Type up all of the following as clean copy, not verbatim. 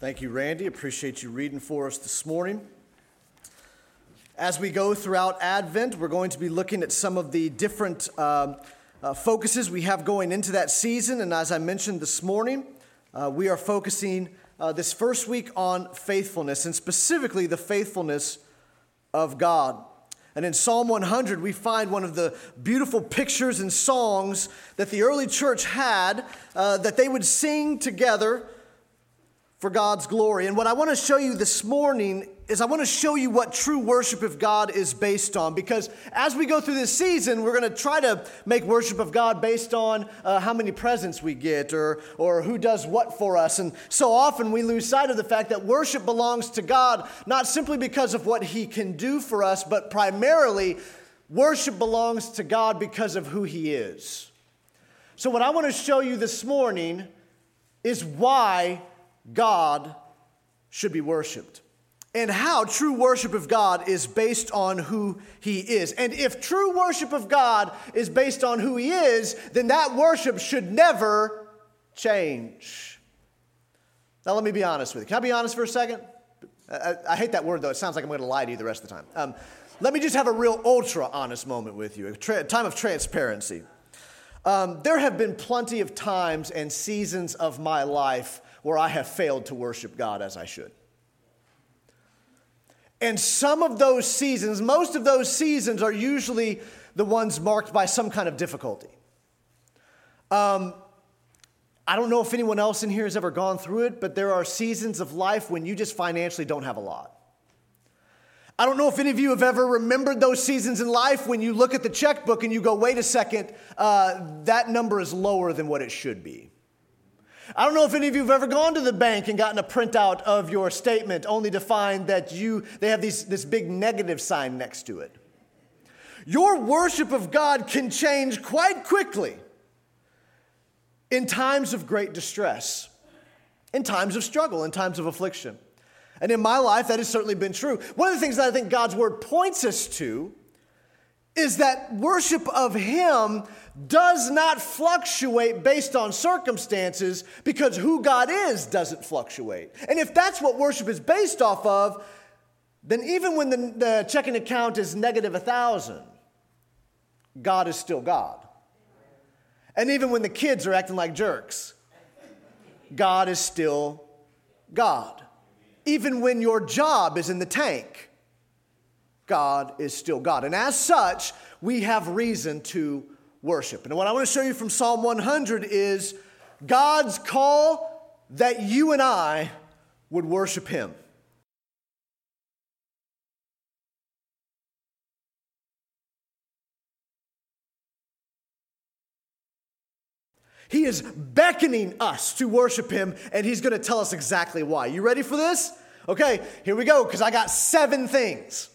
Thank you, Randy. Appreciate you reading for us this morning. As we go throughout Advent, we're going to be looking at some of the different focuses we have going into that season. And as I mentioned this morning, we are focusing this first week on faithfulness, and specifically the faithfulness of God. And in Psalm 100, we find one of the beautiful pictures and songs that the early church had that they would sing together for God's glory. And what I want to show you this morning is I want to show you what true worship of God is based on. Because as we go through this season, we're going to try to make worship of God based on how many presents we get or who does what for us. And so often we lose sight of the fact that worship belongs to God, not simply because of what he can do for us, but primarily worship belongs to God because of who he is. So what I want to show you this morning is why God should be worshiped, and how true worship of God is based on who he is. And if true worship of God is based on who he is, then that worship should never change. Now, let me be honest with you. Can I be honest for a second? I hate that word, though. It sounds like I'm going to lie to you the rest of the time. Let me just have a real ultra-honest moment with you, a time of transparency. There have been plenty of times and seasons of my life where I have failed to worship God as I should. And some of those seasons, most of those seasons are usually the ones marked by some kind of difficulty. I don't know if anyone else in here has ever gone through it, but there are seasons of life when you just financially don't have a lot. I don't know if any of you have ever remembered those seasons in life when you look at the checkbook and you go, wait a second, that number is lower than what it should be. I don't know if any of you have ever gone to the bank and gotten a printout of your statement only to find that they have this big negative sign next to it. Your worship of God can change quite quickly in times of great distress, in times of struggle, in times of affliction. And in my life, that has certainly been true. One of the things that I think God's word points us to is that worship of him does not fluctuate based on circumstances, because who God is doesn't fluctuate. And if that's what worship is based off of, then even when the checking account is negative 1,000, God is still God. And even when the kids are acting like jerks, God is still God. Even when your job is in the tank, God is still God. And as such, we have reason to worship. And what I want to show you from Psalm 100 is God's call that you and I would worship him. He is beckoning us to worship him, and he's going to tell us exactly why. You ready for this? Okay, here we go, because I got 7 things.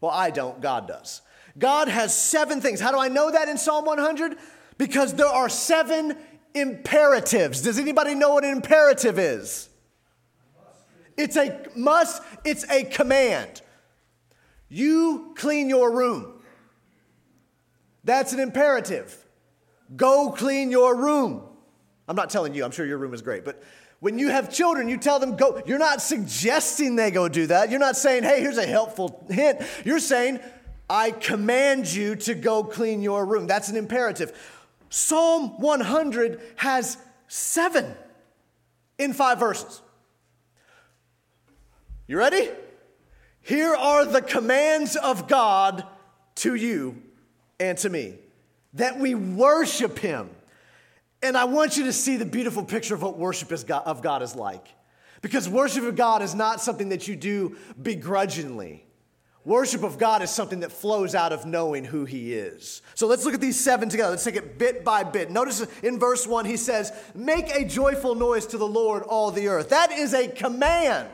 Well, I don't. God does. God has 7 things. How do I know that in Psalm 100? Because there are 7 imperatives. Does anybody know what an imperative is? It's a must. It's a command. You clean your room. That's an imperative. Go clean your room. I'm not telling you. I'm sure your room is great, but when you have children, you tell them, go. You're not suggesting they go do that. You're not saying, hey, here's a helpful hint. You're saying, I command you to go clean your room. That's an imperative. Psalm 100 has 7 in 5 verses. You ready? Here are the commands of God to you and to me, that we worship him. And I want you to see the beautiful picture of what worship of God is like. Because worship of God is not something that you do begrudgingly. Worship of God is something that flows out of knowing who he is. So let's look at these 7 together. Let's take it bit by bit. Notice in verse 1, he says, make a joyful noise to the Lord, all the earth. That is a command.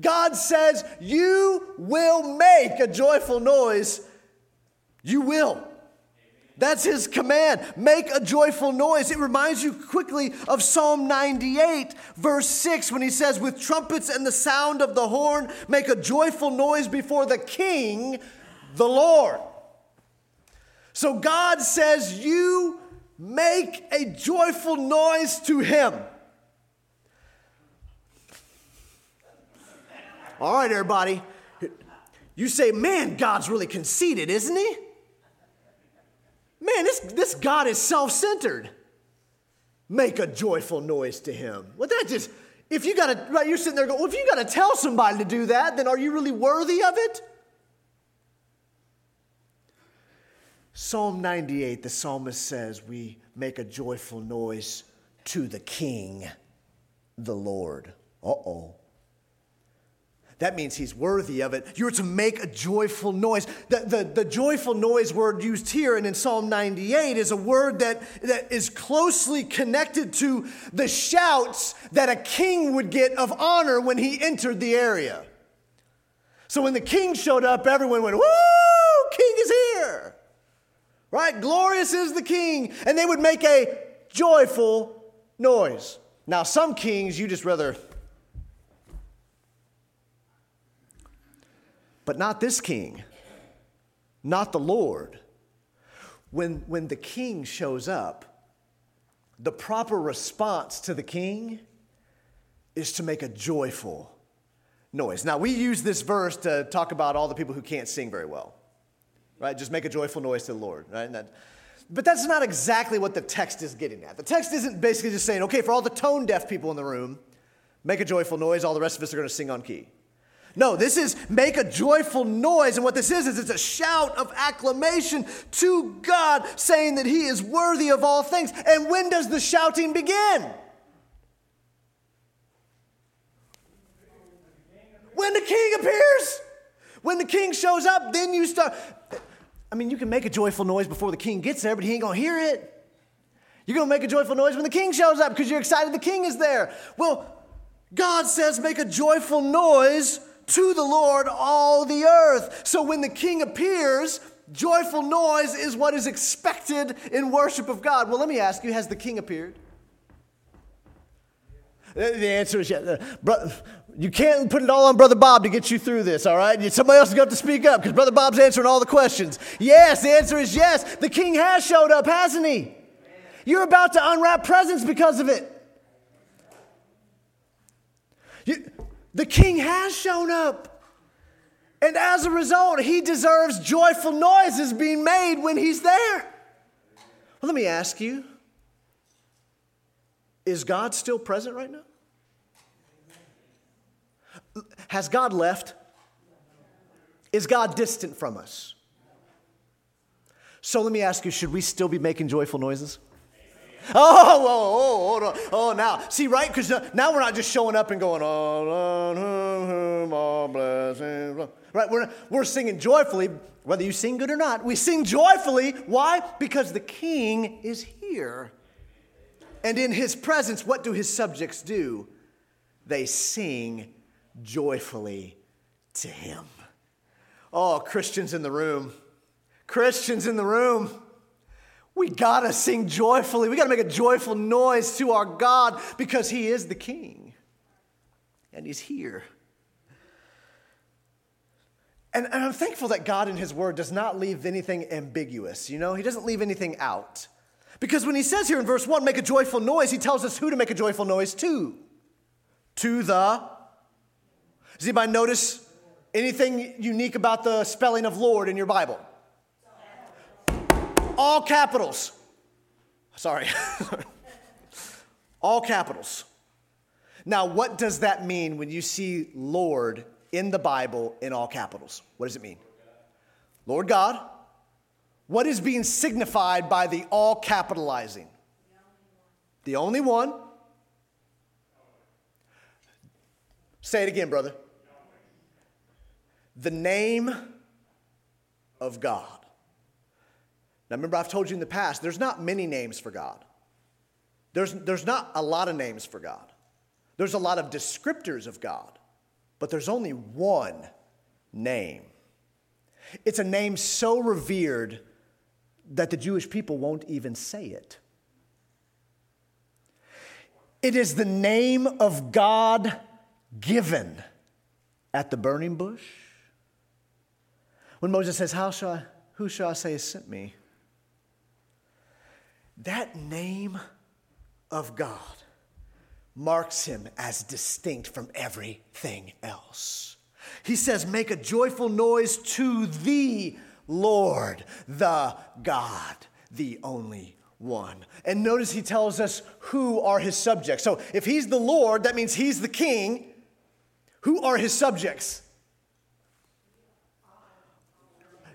God says, you will make a joyful noise. You will. That's his command. Make a joyful noise. It reminds you quickly of Psalm 98, verse 6, when he says, with trumpets and the sound of the horn, make a joyful noise before the King, the Lord. So God says, you make a joyful noise to him. All right, everybody. You say, man, God's really conceited, isn't he? Man, this God is self-centered. Make a joyful noise to him. Well, that just, if you got to, right, you're sitting there going, well, if you got to tell somebody to do that, then are you really worthy of it? Psalm 98, the psalmist says, we make a joyful noise to the King, the Lord. Uh-oh. That means he's worthy of it. You're to make a joyful noise. The joyful noise word used here and in Psalm 98 is a word that is closely connected to the shouts that a king would get of honor when he entered the area. So when the king showed up, everyone went, woo, king is here. Right? Glorious is the king. And they would make a joyful noise. Now, some kings, you just rather... But not this king, not the Lord. When the king shows up, the proper response to the king is to make a joyful noise. Now, we use this verse to talk about all the people who can't sing very well, right? Just make a joyful noise to the Lord, right? But that's not exactly what the text is getting at. The text isn't basically just saying, okay, for all the tone-deaf people in the room, make a joyful noise. All the rest of us are going to sing on key. No, this is make a joyful noise. And what this is it's a shout of acclamation to God saying that he is worthy of all things. And when does the shouting begin? When the king appears. When the king shows up, then you start. I mean, you can make a joyful noise before the king gets there, but he ain't going to hear it. You're going to make a joyful noise when the king shows up because you're excited the king is there. Well, God says make a joyful noise to the Lord, all the earth. So when the king appears, joyful noise is what is expected in worship of God. Well, let me ask you, has the king appeared? The answer is yes. You can't put it all on Brother Bob to get you through this, all right? Somebody else is going to have to speak up because Brother Bob's answering all the questions. Yes, the answer is yes. The king has showed up, hasn't he? You're about to unwrap presents because of it. The king has shown up, and as a result, he deserves joyful noises being made when he's there. Well, let me ask you, is God still present right now? Has God left? Is God distant from us? So let me ask you, should we still be making joyful noises? Now. See, right? Because now we're not just showing up and going, all blessings. Right? We're singing joyfully, whether you sing good or not. We sing joyfully. Why? Because the king is here. And in his presence, what do his subjects do? They sing joyfully to him. Oh, Christians in the room. Christians in the room. We got to sing joyfully. We got to make a joyful noise to our God because he is the king and he's here. And I'm thankful that God in his word does not leave anything ambiguous. You know, he doesn't leave anything out. Because when he says here in verse 1, make a joyful noise, he tells us who to make a joyful noise to. To the. Does anybody notice anything unique about the spelling of Lord in your Bible? All capitals. Sorry. All capitals. Now, what does that mean when you see Lord in the Bible in all capitals? What does it mean? Lord God. What is being signified by the all capitalizing? The only one. Say it again, brother. The name of God. Now, remember, I've told you in the past, there's not many names for God. There's not a lot of names for God. There's a lot of descriptors of God, but there's only one name. It's a name so revered that the Jewish people won't even say it. It is the name of God given at the burning bush. When Moses says, who shall I say has sent me? That name of God marks him as distinct from everything else. He says, make a joyful noise to the Lord, the God, the only one. And notice he tells us who are his subjects. So if he's the Lord, that means he's the king. Who are his subjects?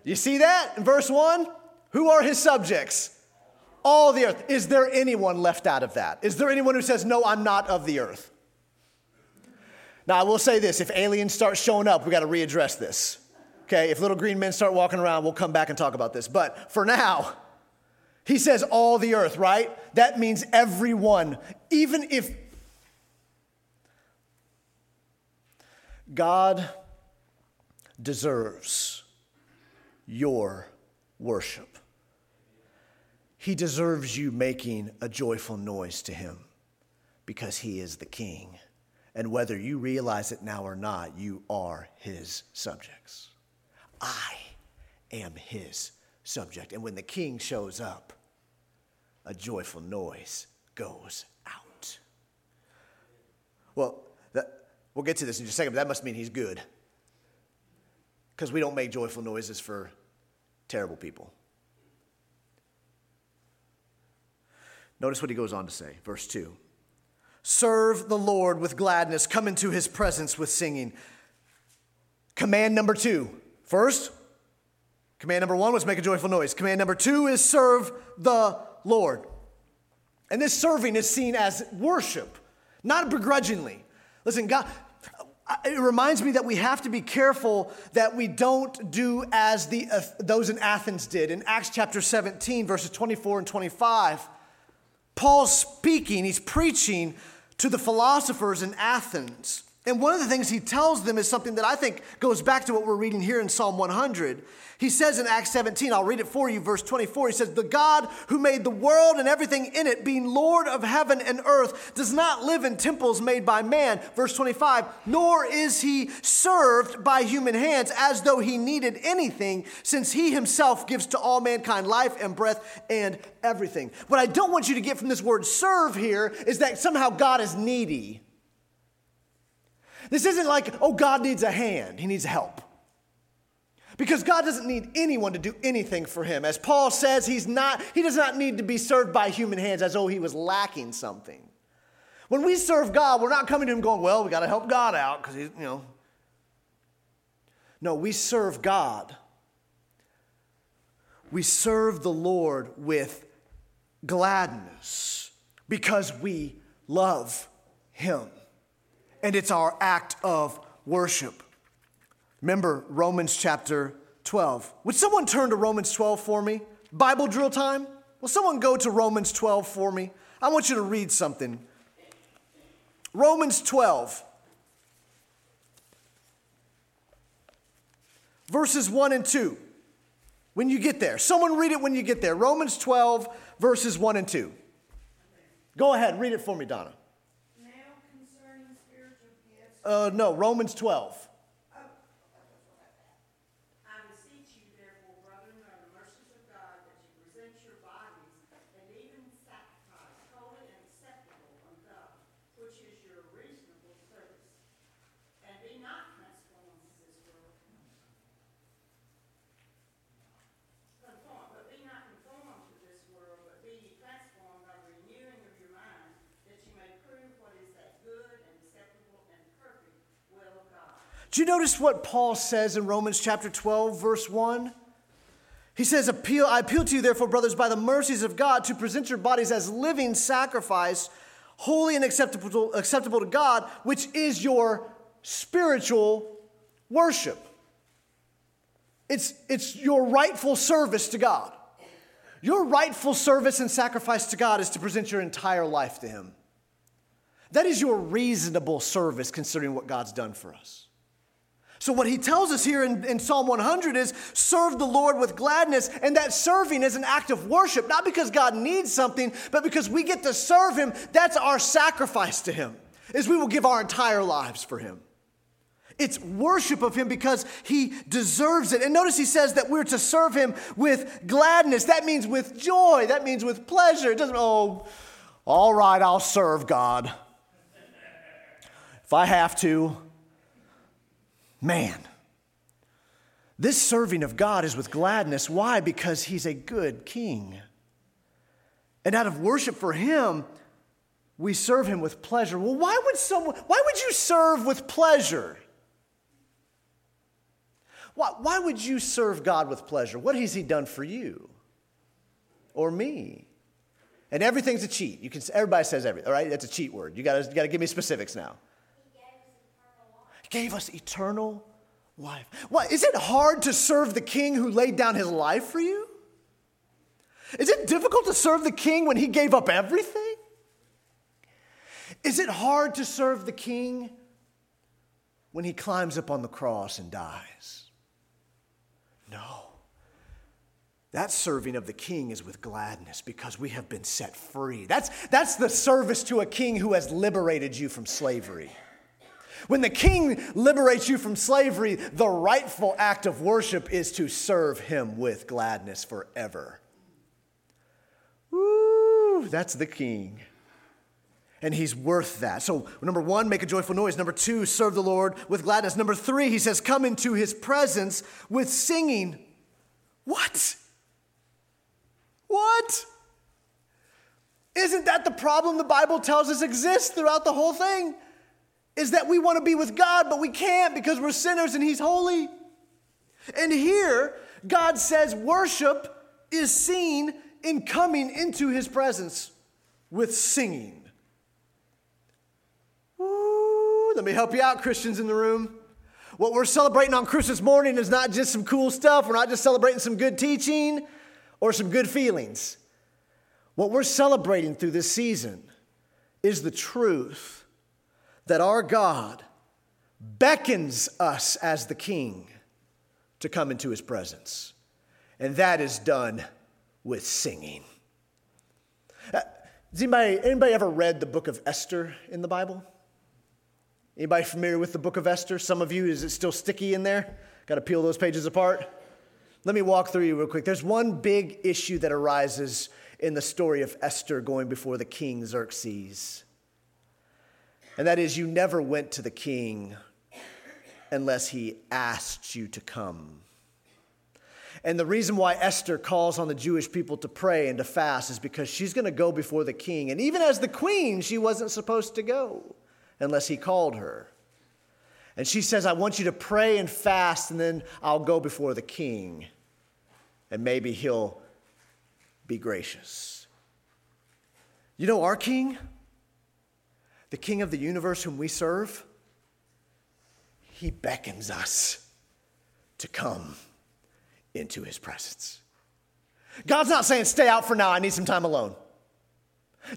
You see that in verse 1? Who are his subjects? All the earth. Is there anyone left out of that? Is there anyone who says, no, I'm not of the earth? Now, I will say this. If aliens start showing up, we got to readdress this. Okay? If little green men start walking around, we'll come back and talk about this. But for now, he says all the earth, right? That means everyone. Even if God deserves your worship. He deserves you making a joyful noise to him because he is the king. And whether you realize it now or not, you are his subjects. I am his subject. And when the king shows up, a joyful noise goes out. Well, we'll get to this in just a second, but that must mean he's good. Because we don't make joyful noises for terrible people. Notice what he goes on to say, verse 2. Serve the Lord with gladness. Come into his presence with singing. Command number 2. First, command number 1 was make a joyful noise. Command number 2 is serve the Lord. And this serving is seen as worship, not begrudgingly. Listen, God... It reminds me that we have to be careful that we don't do as those in Athens did. In Acts chapter 17, verses 24 and 25, Paul's speaking, he's preaching to the philosophers in Athens. And one of the things he tells them is something that I think goes back to what we're reading here in Psalm 100. He says in Acts 17, I'll read it for you, verse 24. He says, the God who made the world and everything in it, being Lord of heaven and earth, does not live in temples made by man. Verse 25, nor is he served by human hands as though he needed anything, since he himself gives to all mankind life and breath and everything. What I don't want you to get from this word serve here is that somehow God is needy. This isn't like, oh, God needs a hand. He needs help. Because God doesn't need anyone to do anything for him. As Paul says, he does not need to be served by human hands as though he was lacking something. When we serve God, we're not coming to him going, well, we got to help God out because he's, you know. No, we serve God. We serve the Lord with gladness because we love him. And it's our act of worship. Remember Romans chapter 12. Would someone turn to Romans 12 for me? Bible drill time? Will someone go to Romans 12 for me? I want you to read something. Romans 12. Verses 1 and 2. When you get there. Someone read it when you get there. Romans 12, verses 1 and 2. Go ahead, read it for me, Donna. No, Romans 12. I beseech you, therefore, brethren, by the mercies of God, that you present your bodies and even sacrifice, holy and acceptable unto God, which is your reasonable service. And be not transformed to this world. But be not conformed to this world, but be ye transformed by the renewing of your mind, that you may prove what is that good and acceptable. Do you notice what Paul says in Romans chapter 12, verse 1? He says, I appeal to you, therefore, brothers, by the mercies of God, to present your bodies as living sacrifice, holy and acceptable to God, which is your spiritual worship. It's your rightful service to God. Your rightful service and sacrifice to God is to present your entire life to him. That is your reasonable service considering what God's done for us. So what he tells us here in Psalm 100 is serve the Lord with gladness, and that serving is an act of worship, not because God needs something, but because we get to serve him. That's our sacrifice to him, is we will give our entire lives for him. It's worship of him because he deserves it. And notice he says that we're to serve him with gladness. That means with joy. That means with pleasure. It doesn't, oh, all right, I'll serve God. If I have to, Man, this serving of God is with gladness. Why? Because he's a good king. And out of worship for him, we serve him with pleasure. Well, why would you serve with pleasure? Why would you serve God with pleasure? What has he done for you or me? And everything's a cheat. You can. Everybody says everything, all right? That's a cheat word. You got to give me specifics now. He gave us eternal life. What, is it hard to serve the king who laid down his life for you? Is it difficult to serve the king when he gave up everything? Is it hard to serve the king when he climbs up on the cross and dies? No. That serving of the king is with gladness because we have been set free. That's the service to a king who has liberated you from slavery. When the king liberates you from slavery, the rightful act of worship is to serve him with gladness forever. Woo, that's the king. And he's worth that. So 1, make a joyful noise. 2, serve the Lord with gladness. 3, he says, come into his presence with singing. What? Isn't that the problem the Bible tells us exists throughout the whole thing? Is that we want to be with God, but we can't because we're sinners and he's holy. And here, God says worship is seen in coming into his presence with singing. Let me help you out, Christians in the room. What we're celebrating on Christmas morning is not just some cool stuff. We're not just celebrating some good teaching or some good feelings. What we're celebrating through this season is the truth that our God beckons us as the king to come into his presence. And that is done with singing. Has anybody ever read the book of Esther in the Bible? Anybody familiar with the book of Esther? Some of you, is it still sticky in there? Got to peel those pages apart. Let me walk through you real quick. There's one big issue that arises in the story of Esther going before the king Xerxes. And that is, you never went to the king unless he asked you to come. And the reason why Esther calls on the Jewish people to pray and to fast is because she's going to go before the king. And even as the queen, she wasn't supposed to go unless he called her. And she says, I want you to pray and fast, and then I'll go before the king, and maybe he'll be gracious. You know our king? The king of the universe whom we serve? He beckons us to come into his presence. God's not saying, stay out for now, I need some time alone.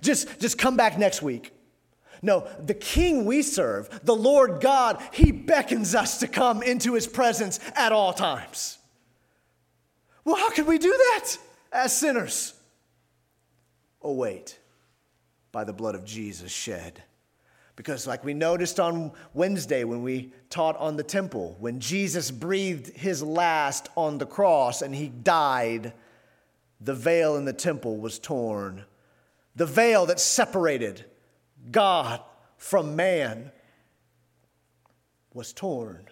Just come back next week. No, the king we serve, the Lord God, he beckons us to come into his presence at all times. Well, how can we do that as sinners? Oh, wait, by the blood of Jesus shed. Because like we noticed on Wednesday when we taught on the temple, when Jesus breathed his last on the cross and he died, the veil in the temple was torn. The veil that separated God from man was torn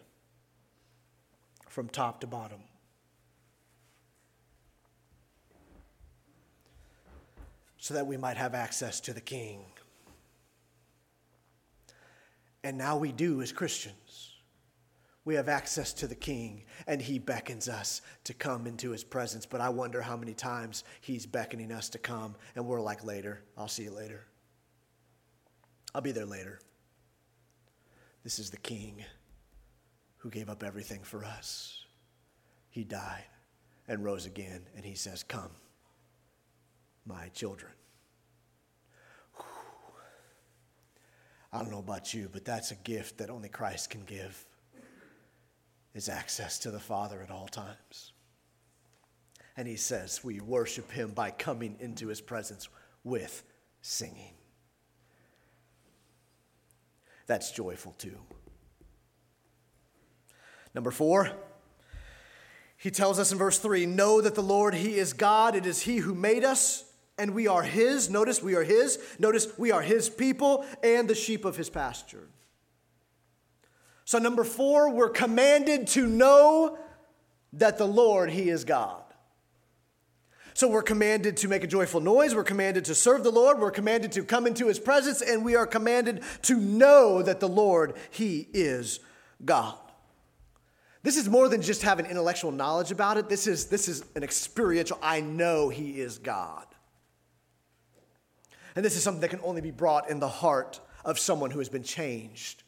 from top to bottom. So that we might have access to the king. And now we do as Christians. We have access to the king, and he beckons us to come into his presence. But I wonder how many times he's beckoning us to come, and we're like, later, I'll see you later. I'll be there later. This is the king who gave up everything for us. He died and rose again, and he says, come, my children. Whew. I don't know about you, but that's a gift that only Christ can give, is access to the Father at all times. And he says we worship him by coming into his presence with singing. That's joyful too. 4, he tells us in verse 3, know that the Lord, he is God. It is he who made us, and we are his. Notice we are his. Notice we are his people and the sheep of his pasture. So number four, we're commanded to know that the Lord, He is God. So we're commanded to make a joyful noise. We're commanded to serve the Lord. We're commanded to come into His presence. And we are commanded to know that the Lord, He is God. This is more than just having intellectual knowledge about it. This is an experiential, I know He is God. And this is something that can only be brought in the heart of someone who has been changed.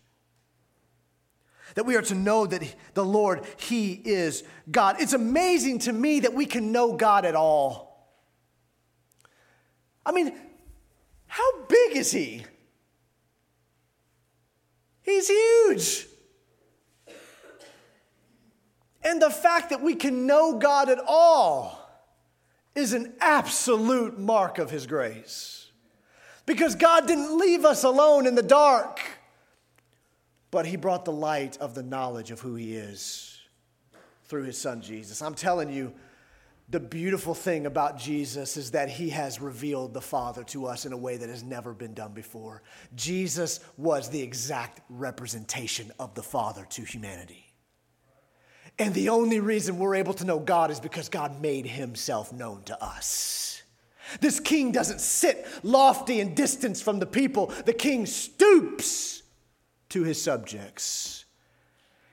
That we are to know that the Lord, He is God. It's amazing to me that we can know God at all. I mean, how big is He? He's huge. And the fact that we can know God at all is an absolute mark of His grace. Because God didn't leave us alone in the dark. But He brought the light of the knowledge of who He is through His Son, Jesus. I'm telling you, the beautiful thing about Jesus is that He has revealed the Father to us in a way that has never been done before. Jesus was the exact representation of the Father to humanity. And the only reason we're able to know God is because God made Himself known to us. This King doesn't sit lofty and distant from the people. The King stoops to His subjects.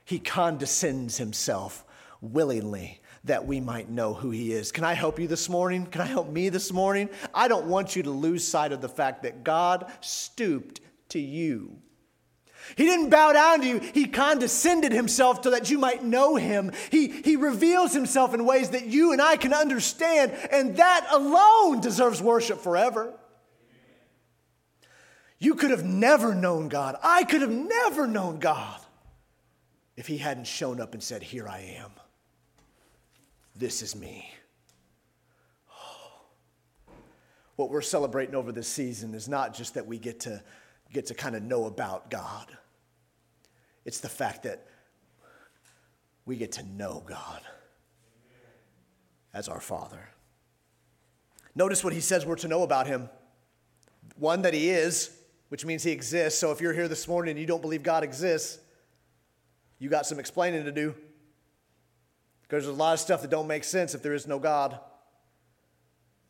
He condescends Himself willingly that we might know who He is. Can I help you this morning? Can I help me this morning? I don't want you to lose sight of the fact that God stooped to you. He didn't bow down to you. He condescended Himself so that you might know Him. He reveals Himself in ways that you and I can understand, and that alone deserves worship forever. You could have never known God. I could have never known God if He hadn't shown up and said, "Here I am. This is me." Oh. What we're celebrating over this season is not just that we get to kind of know about God. It's the fact that we get to know God as our Father. Notice what He says we're to know about Him. One, that He is, which means He exists. So if you're here this morning and you don't believe God exists, you got some explaining to do. Because there's a lot of stuff that don't make sense if there is no God.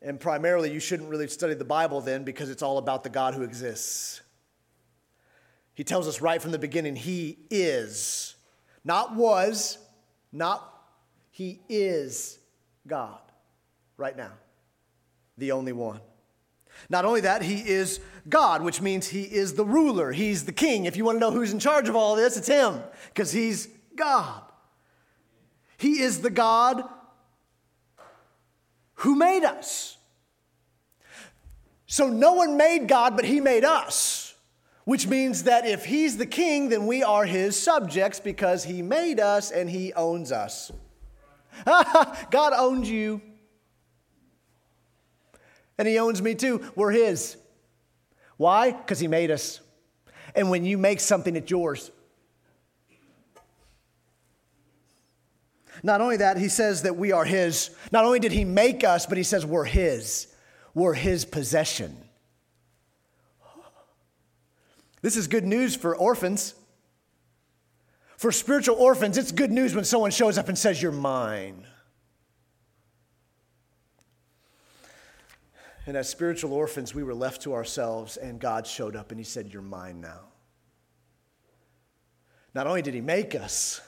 And primarily, you shouldn't really study the Bible then, because it's all about the God who exists. He tells us right from the beginning, He is. Not was, He is God right now. The only one. Not only that, He is God, which means He is the ruler. He's the King. If you want to know who's in charge of all this, it's Him, because He's God. He is the God who made us. So no one made God, but He made us, which means that if He's the King, then we are His subjects, because He made us and He owns us. God owns you. And He owns me too. We're His. Why? Because He made us. And when you make something, it's yours. Not only that, He says that we are His. Not only did He make us, but He says we're His. We're His possession. This is good news for orphans. For spiritual orphans, it's good news when someone shows up and says, "You're mine." And as spiritual orphans, we were left to ourselves, and God showed up and He said, "You're mine now." Not only did He make us,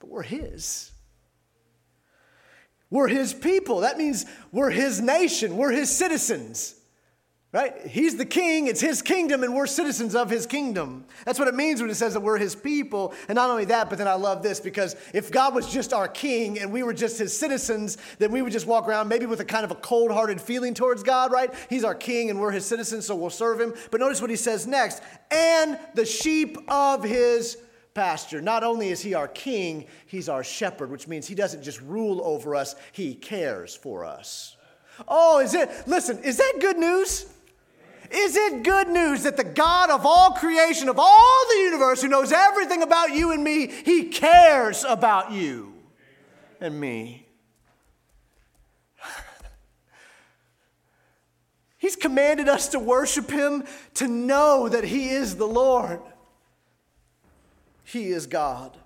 but we're His. We're His people. That means we're His nation. We're His citizens, right? He's the King. It's His kingdom, and we're citizens of His kingdom. That's what it means when it says that we're His people. And not only that, but then I love this, because if God was just our King and we were just His citizens, then we would just walk around maybe with a kind of a cold-hearted feeling towards God, right? He's our King and we're His citizens, so we'll serve Him. But notice what He says next: "And the sheep of His pasture." Not only is He our King, He's our shepherd, which means He doesn't just rule over us, He cares for us. Oh, is that good news? Is it good news that the God of all creation, of all the universe, who knows everything about you and me, He cares about you and me? He's commanded us to worship Him, to know that He is the Lord. He is God,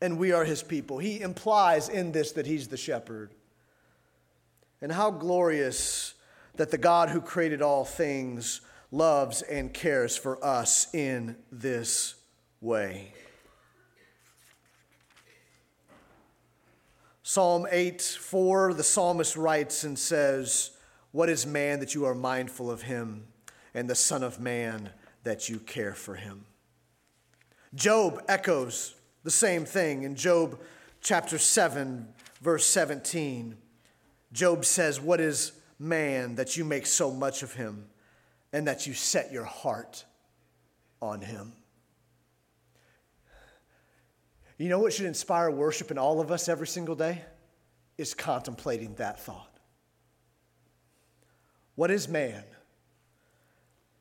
and we are his people. He implies in this that he's the shepherd. And how glorious that the God who created all things loves and cares for us in this way. Psalm 8:4, the psalmist writes and says, "What is man that you are mindful of him, and the Son of Man that you care for him?" Job echoes the same thing in Job chapter 7, verse 17. Job says, "What is man that you make so much of him, and that you set your heart on him?" You know what should inspire worship in all of us every single day? Is contemplating that thought. What is man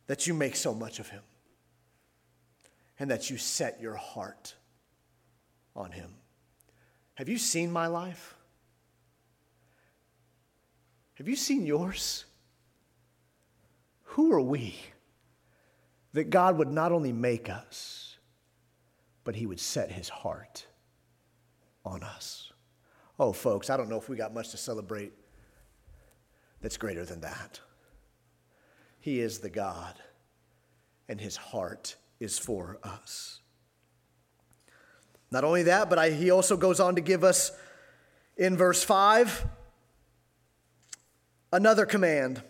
that you make so much of him, and that you set your heart on him? Have you seen my life? Have you seen yours? Who are we that God would not only make us, but he would set his heart on us? Oh, folks, I don't know if we got much to celebrate that's greater than that. He is the God, and his heart is for us. Not only that, but he also goes on to give us, in verse 5, another command.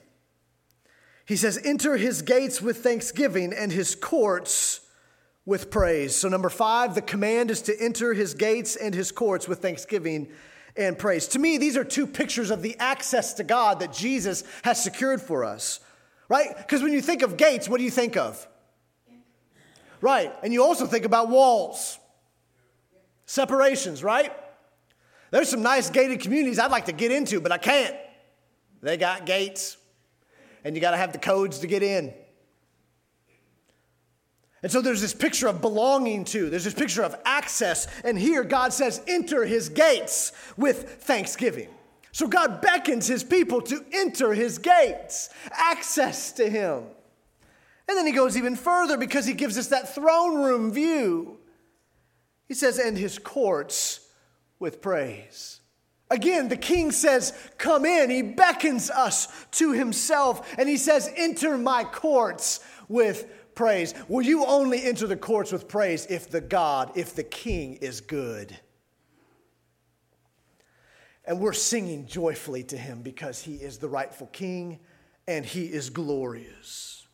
He says, "Enter his gates with thanksgiving and his courts with praise." So number 5, the command is to enter his gates and his courts with thanksgiving and praise. To me, these are two pictures of the access to God that Jesus has secured for us, right? Because when you think of gates, what do you think of? Right, and you also think about walls, separations, right? There's some nice gated communities I'd like to get into, but I can't. They got gates, and you got to have the codes to get in. And so there's this picture of belonging to. There's this picture of access. And here God says, enter his gates with thanksgiving. So God beckons his people to enter his gates, access to him. And then he goes even further because he gives us that throne room view. He says, and his courts with praise. Again, the king says, come in. He beckons us to himself, and he says, enter my courts with praise. Will you only enter the courts with praise if the king is good? And we're singing joyfully to him because he is the rightful king, and he is glorious.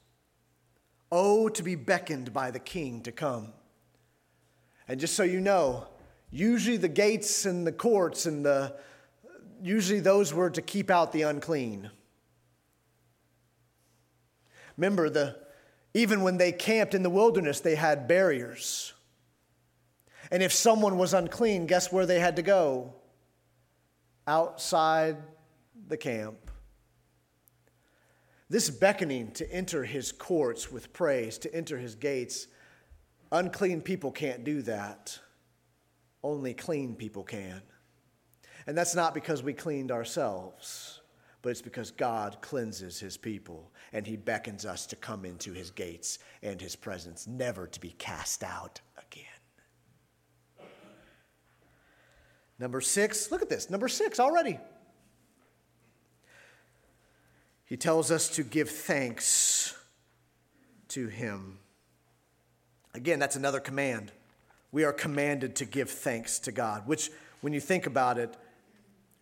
Oh, to be beckoned by the king to come. And just so you know, usually the gates and the courts and usually those were to keep out the unclean. Remember, even when they camped in the wilderness, they had barriers. And if someone was unclean, guess where they had to go? Outside the camp. This beckoning to enter his courts with praise, to enter his gates, unclean people can't do that. Only clean people can. And that's not because we cleaned ourselves, but it's because God cleanses his people, and he beckons us to come into his gates and his presence, never to be cast out again. Number 6, look at this. Number 6 already. He tells us to give thanks to him. Again, that's another command. We are commanded to give thanks to God, which, when you think about it,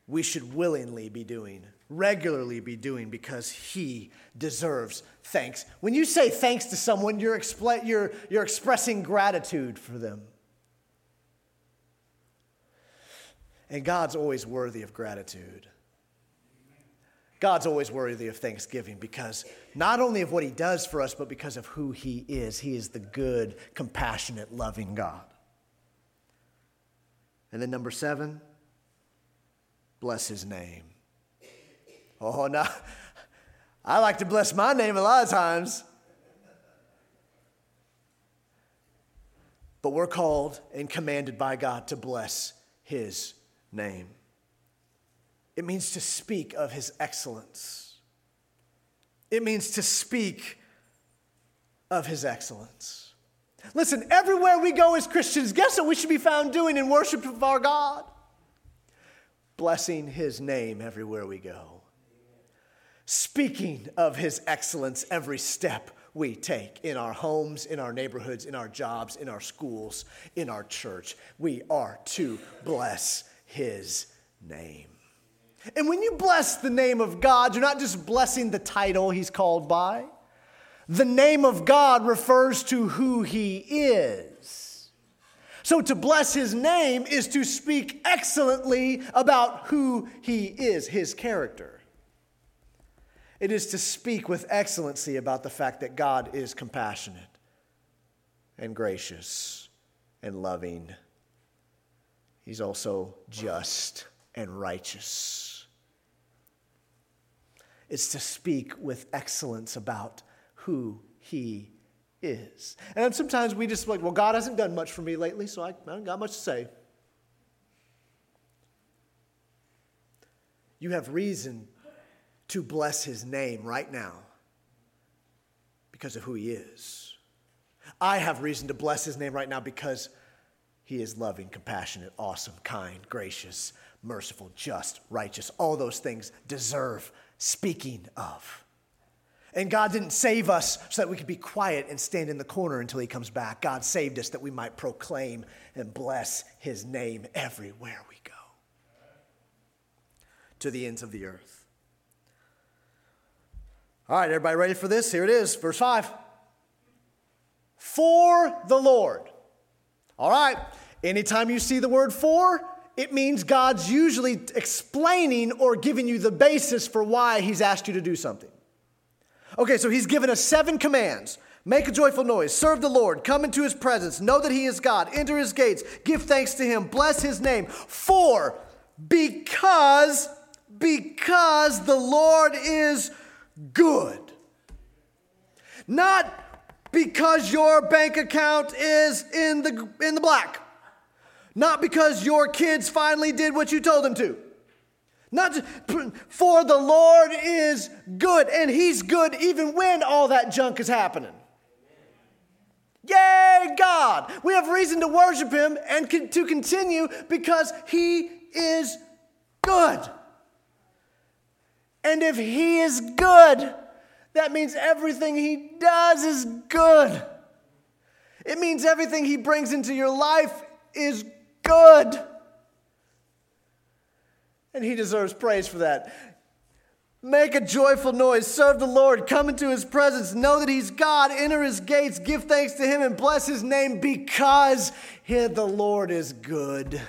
we should willingly be doing, regularly be doing, because he deserves thanks. When you say thanks to someone, you're expressing gratitude for them. And God's always worthy of gratitude. God's always worthy of thanksgiving because not only of what he does for us, but because of who he is. He is the good, compassionate, loving God. And then number 7, bless his name. Oh, no, I like to bless my name a lot of times. But we're called and commanded by God to bless his name. It means to speak of his excellence. It means to speak of his excellence. Listen, everywhere we go as Christians, guess what we should be found doing in worship of our God? Blessing his name everywhere we go. Speaking of his excellence every step we take, in our homes, in our neighborhoods, in our jobs, in our schools, in our church. We are to bless his name. And when you bless the name of God, you're not just blessing the title he's called by. The name of God refers to who he is. So to bless his name is to speak excellently about who he is, his character. It is to speak with excellency about the fact that God is compassionate and gracious and loving. He's also just and righteous. It's to speak with excellence about who he is. And sometimes we just like, well, God hasn't done much for me lately, so I haven't got much to say. You have reason to bless his name right now because of who he is. I have reason to bless his name right now because he is loving, compassionate, awesome, kind, gracious, merciful, just, righteous. All those things deserve speaking of. And God didn't save us so that we could be quiet and stand in the corner until he comes back. God saved us that we might proclaim and bless his name everywhere we go, to the ends of the earth. All right, everybody ready for this? Here it is, verse 5. For the Lord. All right, anytime you see the word for, it means God's usually explaining or giving you the basis for why he's asked you to do something. Okay, so he's given us 7 commands. Make a joyful noise, serve the Lord, come into his presence, know that he is God, enter his gates, give thanks to him, bless his name. For, because the Lord is good. Not because your bank account is in the black. Not because your kids finally did what you told them to. Not just, for the Lord is good, and he's good even when all that junk is happening. Yay, God! We have reason to worship him and to continue because he is good. And if he is good, that means everything he does is good. It means everything he brings into your life is good. And he deserves praise for that. Make a joyful noise, serve the Lord, come into his presence, know that he's God, enter his gates, give thanks to him, and bless his name because the Lord is good.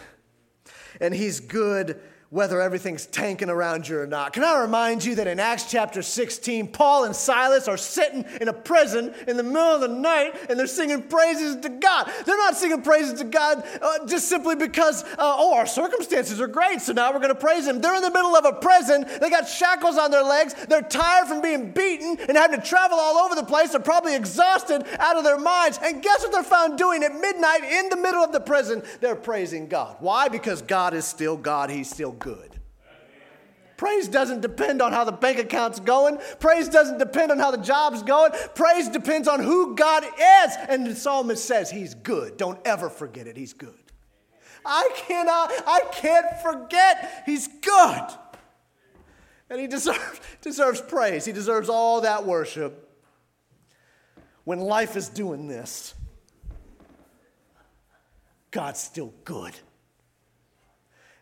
And he's good whether everything's tanking around you or not. Can I remind you that in Acts chapter 16, Paul and Silas are sitting in a prison in the middle of the night, and they're singing praises to God. They're not singing praises to God just simply because, our circumstances are great, so now we're going to praise him. They're in the middle of a prison. They got shackles on their legs. They're tired from being beaten and having to travel all over the place. They're probably exhausted out of their minds. And guess what they're found doing at midnight in the middle of the prison? They're praising God. Why? Because God is still God. He's still God. Good. Praise doesn't depend on how the bank account's going. Praise doesn't depend on how the job's going. Praise depends on who God is. And the psalmist says he's good. Don't ever forget it. He's good. I can't forget he's good. And he deserves praise. He deserves all that worship. When life is doing this, God's still good.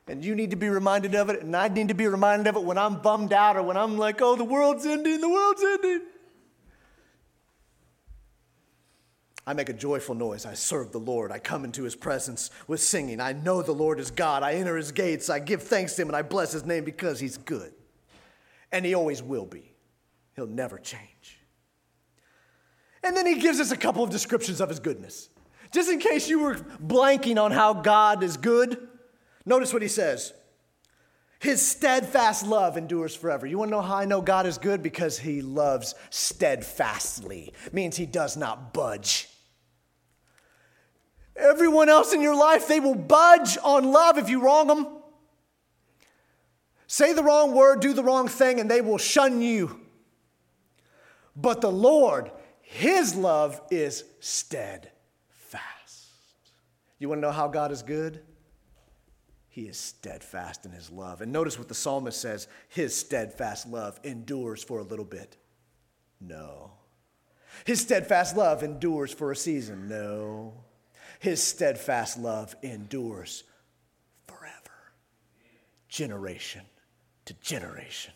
And you need to be reminded of it, and I need to be reminded of it when I'm bummed out or when I'm like, oh, the world's ending. I make a joyful noise. I serve the Lord. I come into his presence with singing. I know the Lord is God. I enter his gates. I give thanks to him, and I bless his name because he's good. And he always will be. He'll never change. And then he gives us a couple of descriptions of his goodness. Just in case you were blanking on how God is good, notice what he says. His steadfast love endures forever. You want to know how I know God is good? Because he loves steadfastly. It means he does not budge. Everyone else in your life, they will budge on love if you wrong them. Say the wrong word, do the wrong thing, and they will shun you. But the Lord, his love is steadfast. You want to know how God is good? He is steadfast in his love. And notice what the psalmist says, his steadfast love endures for a little bit. No. His steadfast love endures for a season. No. His steadfast love endures forever. Generation to generation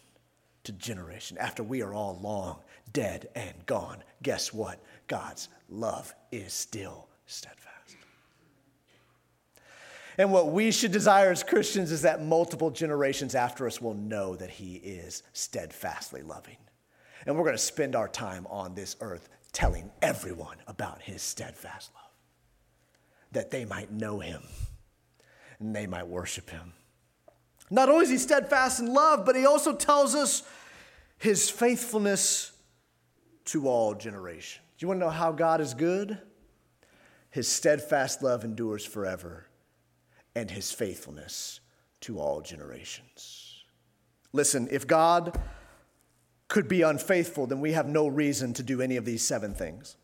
to generation. After we are all long dead and gone, guess what? God's love is still steadfast. And what we should desire as Christians is that multiple generations after us will know that he is steadfastly loving. And we're going to spend our time on this earth telling everyone about his steadfast love, that they might know him and they might worship him. Not only is he steadfast in love, but he also tells us his faithfulness to all generations. Do you want to know how God is good? His steadfast love endures forever, and his faithfulness to all generations. Listen, if God could be unfaithful, then we have no reason to do any of these seven things,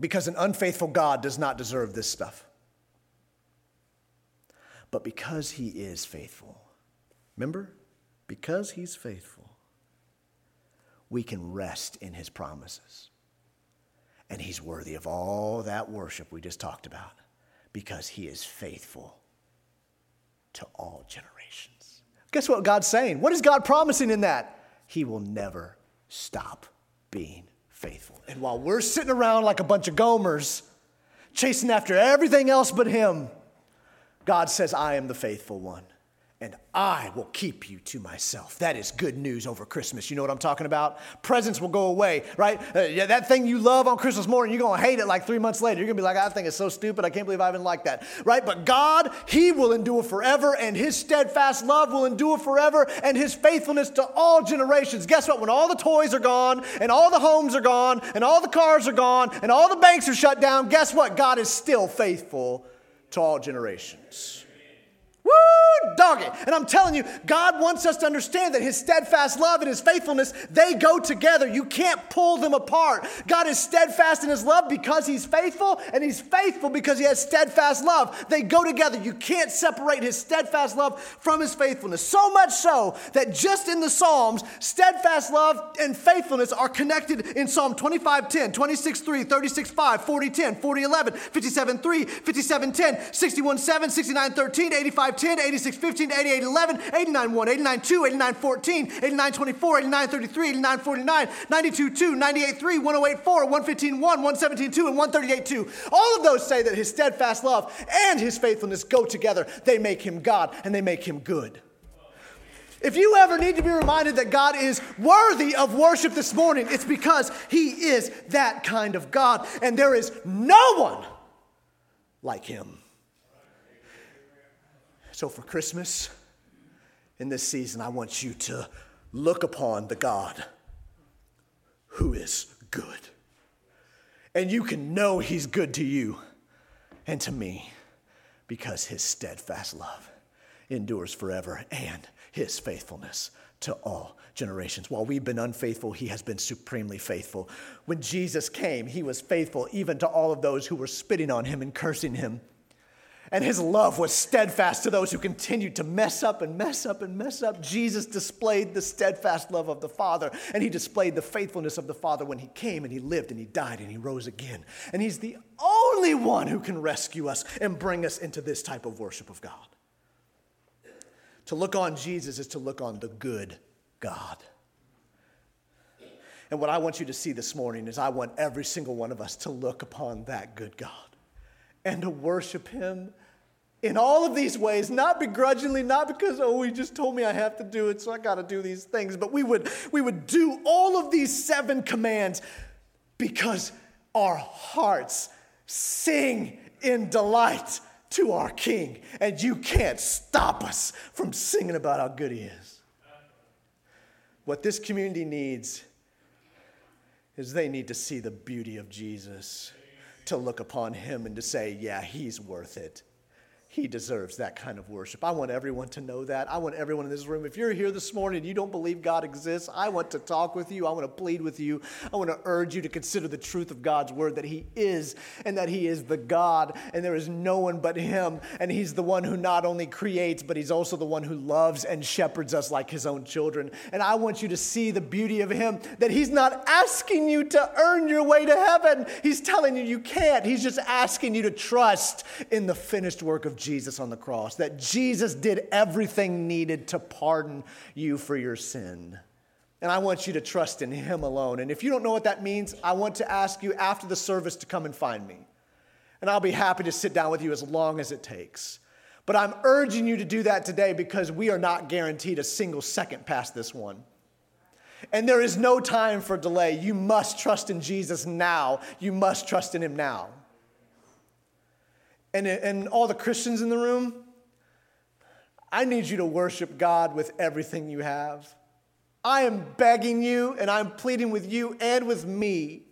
because an unfaithful God does not deserve this stuff. But because he is faithful, remember? Because he's faithful, we can rest in his promises. And he's worthy of all that worship we just talked about, because he is faithful to all generations. Guess what God's saying? What is God promising in that? He will never stop being faithful. And while we're sitting around like a bunch of Gomers, chasing after everything else but him, God says, I am the faithful one, and I will keep you to myself. That is good news over Christmas. You know what I'm talking about? Presents will go away, right? That thing you love on Christmas morning, you're going to hate it like 3 months later. You're going to be like, I think it's so stupid. I can't believe I even like that, right? But God, he will endure forever, and his steadfast love will endure forever, and his faithfulness to all generations. Guess what? When all the toys are gone, and all the homes are gone, and all the cars are gone, and all the banks are shut down, guess what? God is still faithful to all generations. Woo, doggy. And I'm telling you, God wants us to understand that his steadfast love and his faithfulness, they go together. You can't pull them apart. God is steadfast in his love because he's faithful, and he's faithful because he has steadfast love. They go together. You can't separate his steadfast love from his faithfulness. So much so that just in the Psalms, steadfast love and faithfulness are connected in Psalm 25:10, 26:3, 36:5, 40:10, 40:11, 57:3, 57:10, 61:7, 69:13, 85:10, 86:15, 88:11, 89:1, 89:2, 89:14, 89:24, 89:33, 89:49, 92:2, 98:3, 108:4, 115:1, 117:2, and 138:2. All of those say that his steadfast love and his faithfulness go together. They make him God, and they make him good. If you ever need to be reminded that God is worthy of worship this morning, it's because he is that kind of God, and there is no one like him. So for Christmas, in this season, I want you to look upon the God who is good. And you can know he's good to you and to me because his steadfast love endures forever and his faithfulness to all generations. While we've been unfaithful, he has been supremely faithful. When Jesus came, he was faithful even to all of those who were spitting on him and cursing him. And his love was steadfast to those who continued to mess up and mess up and mess up. Jesus displayed the steadfast love of the Father, and he displayed the faithfulness of the Father when he came and he lived and he died and he rose again. And he's the only one who can rescue us and bring us into this type of worship of God. To look on Jesus is to look on the good God. And what I want you to see this morning is I want every single one of us to look upon that good God and to worship him in all of these ways, not begrudgingly, not because, he just told me I have to do it, so I got to do these things. But we would do all of these seven commands because our hearts sing in delight to our King. And you can't stop us from singing about how good he is. What this community needs is they need to see the beauty of Jesus, to look upon him and to say, yeah, he's worth it. He deserves that kind of worship. I want everyone to know that. I want everyone in this room. If you're here this morning and you don't believe God exists, I want to talk with you. I want to plead with you. I want to urge you to consider the truth of God's word, that he is, and that he is the God, and there is no one but him. And he's the one who not only creates, but he's also the one who loves and shepherds us like his own children. And I want you to see the beauty of him, that he's not asking you to earn your way to heaven. He's telling you you can't. He's just asking you to trust in the finished work of Jesus on the cross, that Jesus did everything needed to pardon you for your sin. And I want you to trust in him alone. And if you don't know what that means, I want to ask you after the service to come and find me. And I'll be happy to sit down with you as long as it takes. But I'm urging you to do that today, because we are not guaranteed a single second past this one. And there is no time for delay. You must trust in Jesus now. You must trust in him now. And all the Christians in the room, I need you to worship God with everything you have. I am begging you, and I'm pleading with you and with me,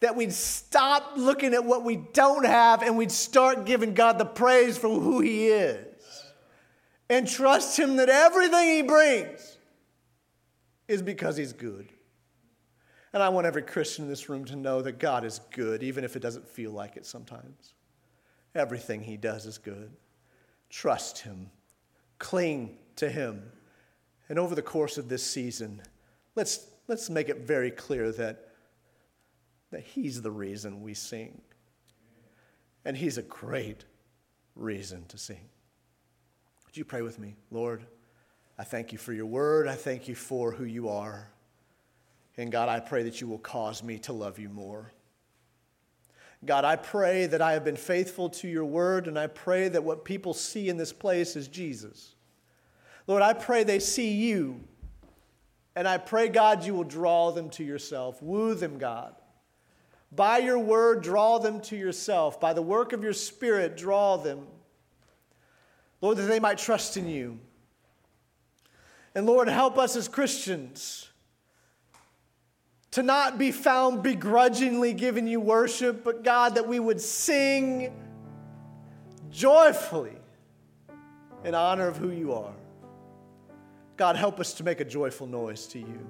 that we'd stop looking at what we don't have and we'd start giving God the praise for who he is, and trust him that everything he brings is because he's good. And I want every Christian in this room to know that God is good, even if it doesn't feel like it sometimes. Everything he does is good. Trust him. Cling to him. And over the course of this season, let's make it very clear that he's the reason we sing. And he's a great reason to sing. Would you pray with me? Lord, I thank you for your word. I thank you for who you are. And God, I pray that you will cause me to love you more. God, I pray that I have been faithful to your word, and I pray that what people see in this place is Jesus. Lord, I pray they see you, and I pray, God, you will draw them to yourself. Woo them, God. By your word, draw them to yourself. By the work of your Spirit, draw them. Lord, that they might trust in you. And Lord, help us as Christians to not be found begrudgingly giving you worship, but God, that we would sing joyfully in honor of who you are. God, help us to make a joyful noise to you.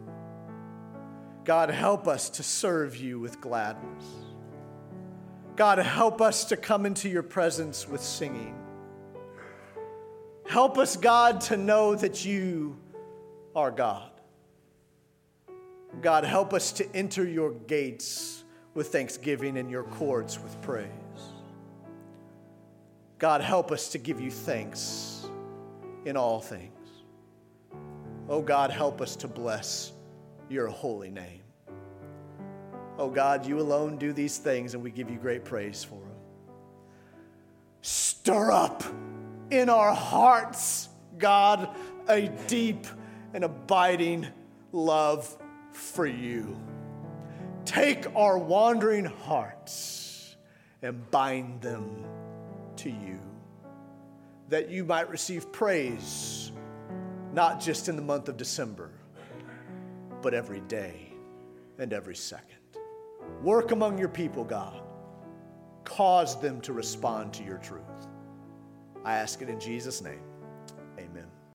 God, help us to serve you with gladness. God, help us to come into your presence with singing. Help us, God, to know that you are God. God, help us to enter your gates with thanksgiving and your courts with praise. God, help us to give you thanks in all things. Oh, God, help us to bless your holy name. Oh, God, you alone do these things, and we give you great praise for them. Stir up in our hearts, God, a deep and abiding love for you. Take our wandering hearts and bind them to you, that you might receive praise, not just in the month of December, but every day and every second. Work among your people, God. Cause them to respond to your truth. I ask it in Jesus' name.